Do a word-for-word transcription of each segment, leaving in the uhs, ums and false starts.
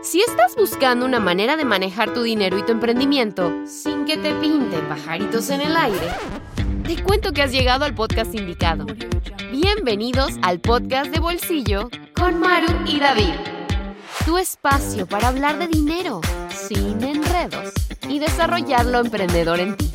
Si estás buscando una manera de manejar tu dinero y tu emprendimiento sin que te pinte pajaritos en el aire, te cuento que has llegado al podcast indicado. Bienvenidos al podcast de Bolsillo con Maru y David. Tu espacio para hablar de dinero sin enredos y desarrollar lo emprendedor en ti.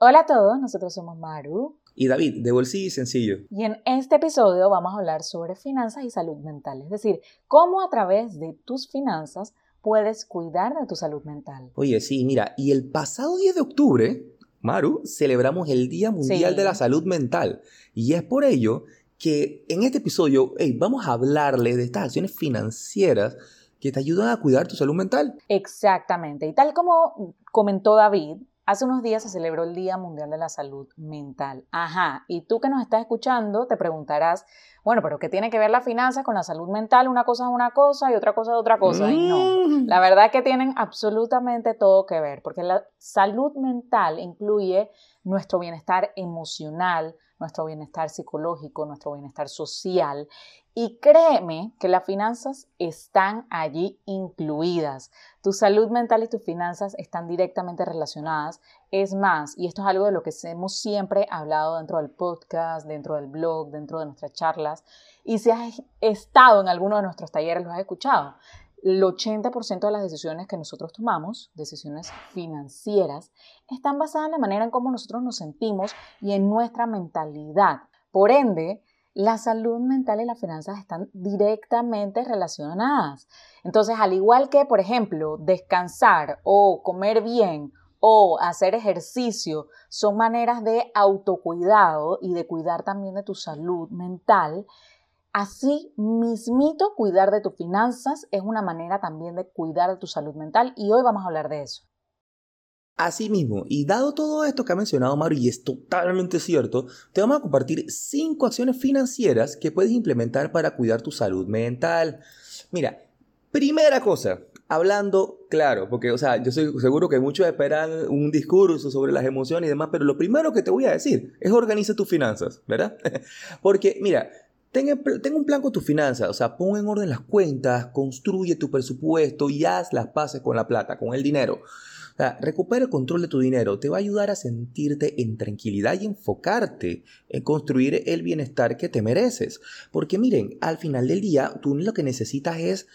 Hola a todos, nosotros somos Maru y David, de Bolsilloysencillo. Y en este episodio vamos a hablar sobre finanzas y salud mental, es decir, cómo a través de tus finanzas puedes cuidar de tu salud mental. Oye, sí, mira, y el pasado diez de octubre, Maru, celebramos el Día Mundial sí. de la Salud Mental. Y es por ello que en este episodio hey, vamos a hablarles de estas acciones financieras que te ayudan a cuidar tu salud mental. Exactamente, y tal como comentó David, hace unos días se celebró el Día Mundial de la Salud Mental. Ajá, y tú que nos estás escuchando te preguntarás, bueno, pero ¿qué tiene que ver las finanzas con la salud mental? Una cosa es una cosa y otra cosa es otra cosa. Mm. Y no, la verdad es que tienen absolutamente todo que ver, porque la salud mental incluye nuestro bienestar emocional, nuestro bienestar psicológico, nuestro bienestar social. Y créeme que las finanzas están allí incluidas. Tu salud mental y tus finanzas están directamente relacionadas. Es más, y esto es algo de lo que hemos siempre hablado dentro del podcast, dentro del blog, dentro de nuestras charlas. Y si has estado en alguno de nuestros talleres, los has escuchado. El ochenta por ciento de las decisiones que nosotros tomamos, decisiones financieras, están basadas en la manera en cómo nosotros nos sentimos y en nuestra mentalidad. Por ende, la salud mental y las finanzas están directamente relacionadas. Entonces, al igual que, por ejemplo, descansar o comer bien o hacer ejercicio son maneras de autocuidado y de cuidar también de tu salud mental, así mismito, cuidar de tus finanzas es una manera también de cuidar de tu salud mental y hoy vamos a hablar de eso. Así mismo, y dado todo esto que ha mencionado Maru, y es totalmente cierto, te vamos a compartir cinco acciones financieras que puedes implementar para cuidar tu salud mental. Mira, primera cosa, hablando claro, porque o sea, yo soy seguro que muchos esperan un discurso sobre las emociones y demás, pero lo primero que te voy a decir es organiza tus finanzas, ¿verdad? Porque, mira, ten un plan con tus finanzas, o sea, pon en orden las cuentas, construye tu presupuesto y haz las paces con la plata, con el dinero. O sea, recupera el control de tu dinero, te va a ayudar a sentirte en tranquilidad y enfocarte en construir el bienestar que te mereces. Porque miren, al final del día, tú lo que necesitas es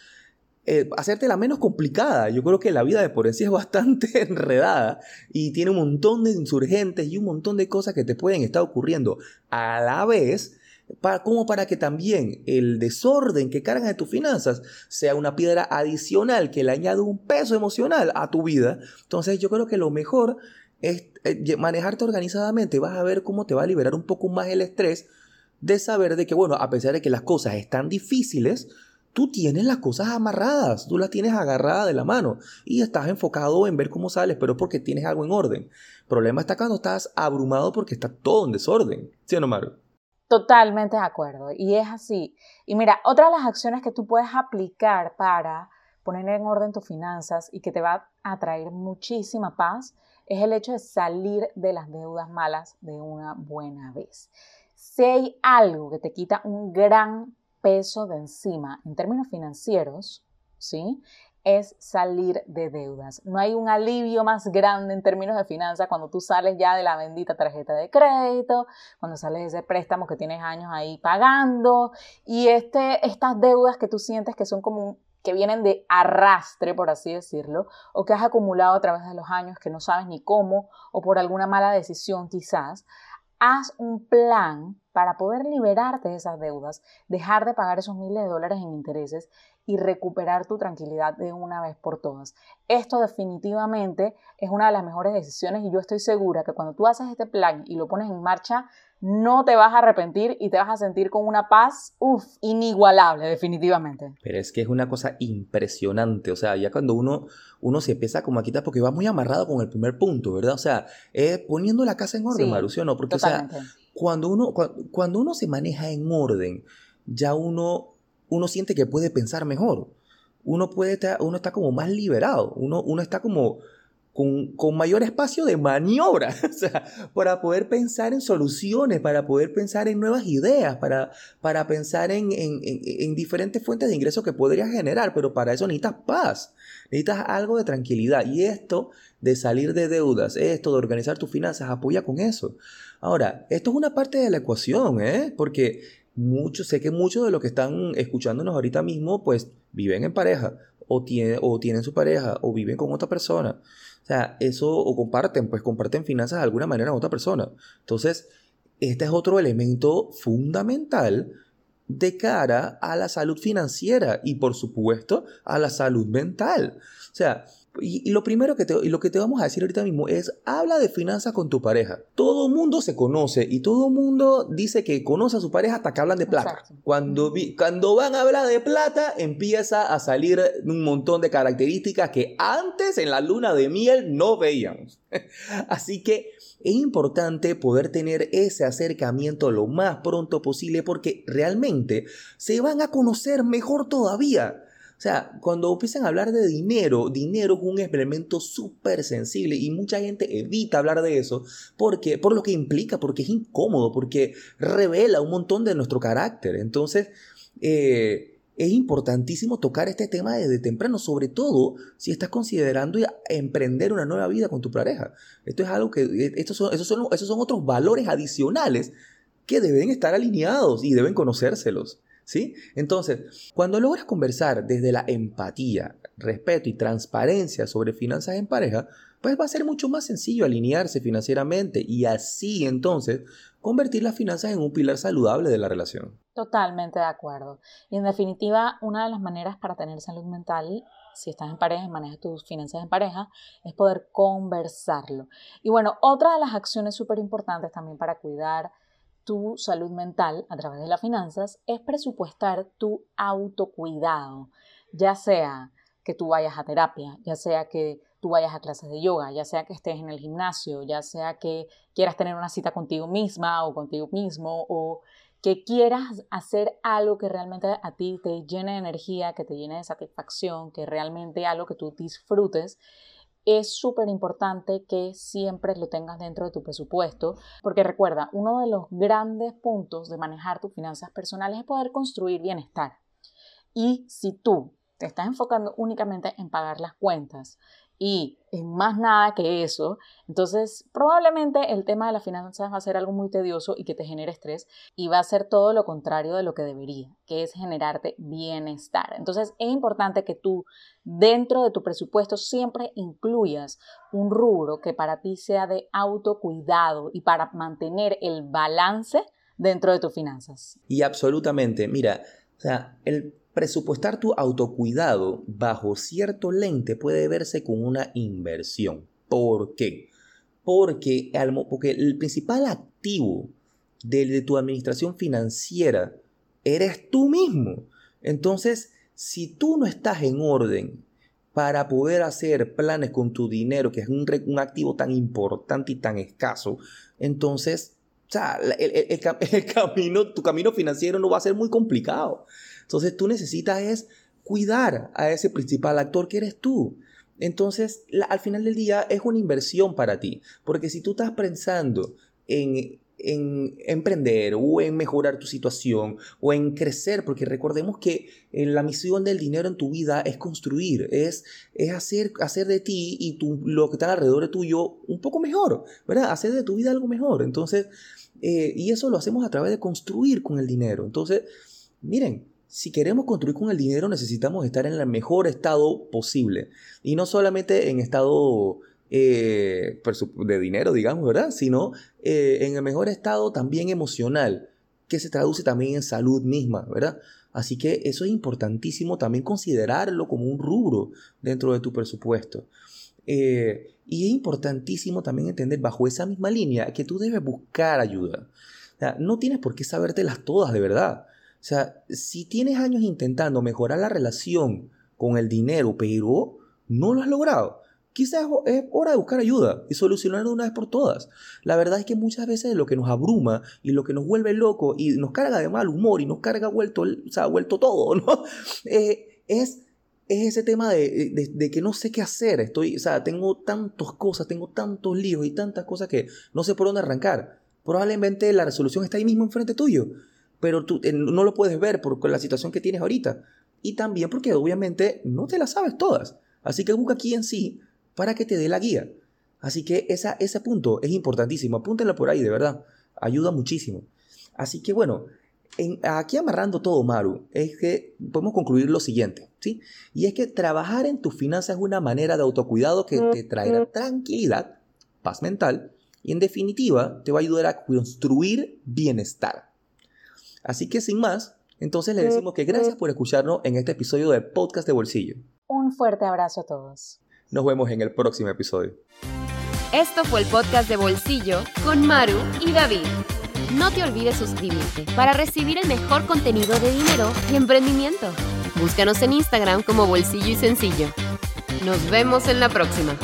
Eh, hacerte la menos complicada. Yo creo que la vida de por sí es bastante enredada y tiene un montón de insurgentes y un montón de cosas que te pueden estar ocurriendo a la vez, para, como para que también el desorden que cargas de tus finanzas sea una piedra adicional que le añade un peso emocional a tu vida. Entonces yo creo que lo mejor es eh, manejarte organizadamente. Vas a ver cómo te va a liberar un poco más el estrés de saber de que, bueno, a pesar de que las cosas están difíciles, tú tienes las cosas amarradas, tú las tienes agarradas de la mano y estás enfocado en ver cómo sales, pero es porque tienes algo en orden. El problema está cuando estás abrumado porque está todo en desorden. ¿Sí o no, Maru? Totalmente de acuerdo, y es así. Y mira, otra de las acciones que tú puedes aplicar para poner en orden tus finanzas y que te va a traer muchísima paz es el hecho de salir de las deudas malas de una buena vez. Si hay algo que te quita un gran peso de encima, en términos financieros, ¿sí?, es salir de deudas. No hay un alivio más grande en términos de finanzas cuando tú sales ya de la bendita tarjeta de crédito, cuando sales de ese préstamo que tienes años ahí pagando y este, estas deudas que tú sientes que son como un, que vienen de arrastre, por así decirlo, o que has acumulado a través de los años que no sabes ni cómo o por alguna mala decisión quizás. Haz un plan para poder liberarte de esas deudas, dejar de pagar esos miles de dólares en intereses y recuperar tu tranquilidad de una vez por todas. Esto definitivamente es una de las mejores decisiones y yo estoy segura que cuando tú haces este plan y lo pones en marcha, no te vas a arrepentir y te vas a sentir con una paz, uff, inigualable, definitivamente. Pero es que es una cosa impresionante, o sea, ya cuando uno, uno se empieza como a quitar, porque va muy amarrado con el primer punto, ¿verdad? O sea, eh, poniendo la casa en orden, sí, Maru, ¿sí o no? Porque, totalmente. O sea, cuando uno, cu- cuando uno se maneja en orden, ya uno, uno siente que puede pensar mejor, uno, puede estar, uno está como más liberado, uno, uno está como... con, con mayor espacio de maniobra, o sea, para poder pensar en soluciones, para poder pensar en nuevas ideas, para, para pensar en, en, en, en diferentes fuentes de ingresos que podrías generar, pero para eso necesitas paz, necesitas algo de tranquilidad, y esto de salir de deudas, esto de organizar tus finanzas, apoya con eso. Ahora, esto es una parte de la ecuación, ¿eh? Porque... Mucho, sé que muchos de los que están escuchándonos ahorita mismo, pues, viven en pareja, o, tiene, o tienen su pareja, o viven con otra persona. O sea, eso, o comparten, pues, comparten finanzas de alguna manera con otra persona. Entonces, este es otro elemento fundamental de cara a la salud financiera y, por supuesto, a la salud mental. O sea, y, y lo primero que te, y lo que te vamos a decir ahorita mismo es, habla de finanzas con tu pareja. Todo mundo se conoce y todo mundo dice que conoce a su pareja hasta que hablan de plata. Exacto. Cuando, vi, cuando van a hablar de plata, empieza a salir un montón de características que antes en la luna de miel no veíamos. Así que es importante poder tener ese acercamiento lo más pronto posible porque realmente se van a conocer mejor todavía. O sea, cuando empiezan a hablar de dinero, dinero es un elemento súper sensible y mucha gente evita hablar de eso porque, por lo que implica, porque es incómodo, porque revela un montón de nuestro carácter. Entonces, eh, es importantísimo tocar este tema desde temprano, sobre todo si estás considerando emprender una nueva vida con tu pareja. Esto es algo que, estos son, esos son, esos son otros valores adicionales que deben estar alineados y deben conocérselos. ¿Sí? Entonces, cuando logras conversar desde la empatía, respeto y transparencia sobre finanzas en pareja, pues va a ser mucho más sencillo alinearse financieramente y así entonces convertir las finanzas en un pilar saludable de la relación. Totalmente de acuerdo. Y en definitiva, una de las maneras para tener salud mental, si estás en pareja y manejas tus finanzas en pareja, es poder conversarlo. Y bueno, otra de las acciones súper importantes también para cuidar tu salud mental a través de las finanzas es presupuestar tu autocuidado, ya sea que tú vayas a terapia, ya sea que tú vayas a clases de yoga, ya sea que estés en el gimnasio, ya sea que quieras tener una cita contigo misma o contigo mismo, o que quieras hacer algo que realmente a ti te llene de energía, que te llene de satisfacción, que realmente algo que tú disfrutes. Es súper importante que siempre lo tengas dentro de tu presupuesto, porque recuerda, uno de los grandes puntos de manejar tus finanzas personales es poder construir bienestar. Y si tú te estás enfocando únicamente en pagar las cuentas y en más nada que eso, entonces probablemente el tema de las finanzas va a ser algo muy tedioso y que te genere estrés y va a ser todo lo contrario de lo que debería, que es generarte bienestar. Entonces es importante que tú dentro de tu presupuesto siempre incluyas un rubro que para ti sea de autocuidado y para mantener el balance dentro de tus finanzas. Y absolutamente, mira, o sea, el presupuestar tu autocuidado bajo cierto lente puede verse como una inversión. ¿Por qué? Porque, porque el principal activo de, de tu administración financiera eres tú mismo. Entonces, si tú no estás en orden para poder hacer planes con tu dinero, que es un, un activo tan importante y tan escaso, entonces, o sea, el, el, el, el camino, tu camino financiero no va a ser muy complicado. Entonces tú necesitas es cuidar a ese principal actor que eres tú. Entonces la, al final del día es una inversión para ti. Porque si tú estás pensando en, en emprender o en mejorar tu situación o en crecer, porque recordemos que eh, la misión del dinero en tu vida es construir, es, es hacer, hacer de ti y tu, lo que está alrededor de tuyo un poco mejor, ¿verdad? Hacer de tu vida algo mejor. Entonces, eh, y eso lo hacemos a través de construir con el dinero. Entonces, miren, si queremos construir con el dinero necesitamos estar en el mejor estado posible y no solamente en estado eh, de dinero, digamos, ¿verdad? Sino eh, en el mejor estado también emocional, que se traduce también en salud misma, ¿verdad? Así que eso es importantísimo también considerarlo como un rubro dentro de tu presupuesto. Eh, y es importantísimo también entender bajo esa misma línea que tú debes buscar ayuda. O sea, no tienes por qué sabértelas todas de verdad. O sea, si tienes años intentando mejorar la relación con el dinero, pero no lo has logrado, quizás es hora de buscar ayuda y solucionarlo de una vez por todas. La verdad es que muchas veces lo que nos abruma y lo que nos vuelve loco y nos carga de mal humor y nos carga vuelto, o sea, vuelto todo, ¿no? Eh, es es ese tema de, de, de que no sé qué hacer. Estoy, o sea, tengo tantas cosas, tengo tantos líos y tantas cosas que no sé por dónde arrancar. Probablemente la resolución está ahí mismo enfrente tuyo, pero tú eh, no lo puedes ver por la situación que tienes ahorita. Y también porque obviamente no te las sabes todas. Así que busca aquí en sí para que te dé la guía. Así que esa, ese punto es importantísimo. Apúntenlo por ahí, de verdad. Ayuda muchísimo. Así que bueno, en, aquí amarrando todo, Maru, es que podemos concluir lo siguiente, ¿sí? Y es que trabajar en tus finanzas es una manera de autocuidado que te traerá tranquilidad, paz mental y en definitiva te va a ayudar a construir bienestar. Así que sin más, entonces les decimos que gracias por escucharnos en este episodio del Podcast de Bolsillo. Un fuerte abrazo a todos. Nos vemos en el próximo episodio. Esto fue el Podcast de Bolsillo con Maru y David. No te olvides suscribirte para recibir el mejor contenido de dinero y emprendimiento. Búscanos en Instagram como Bolsillo y Sencillo. Nos vemos en la próxima.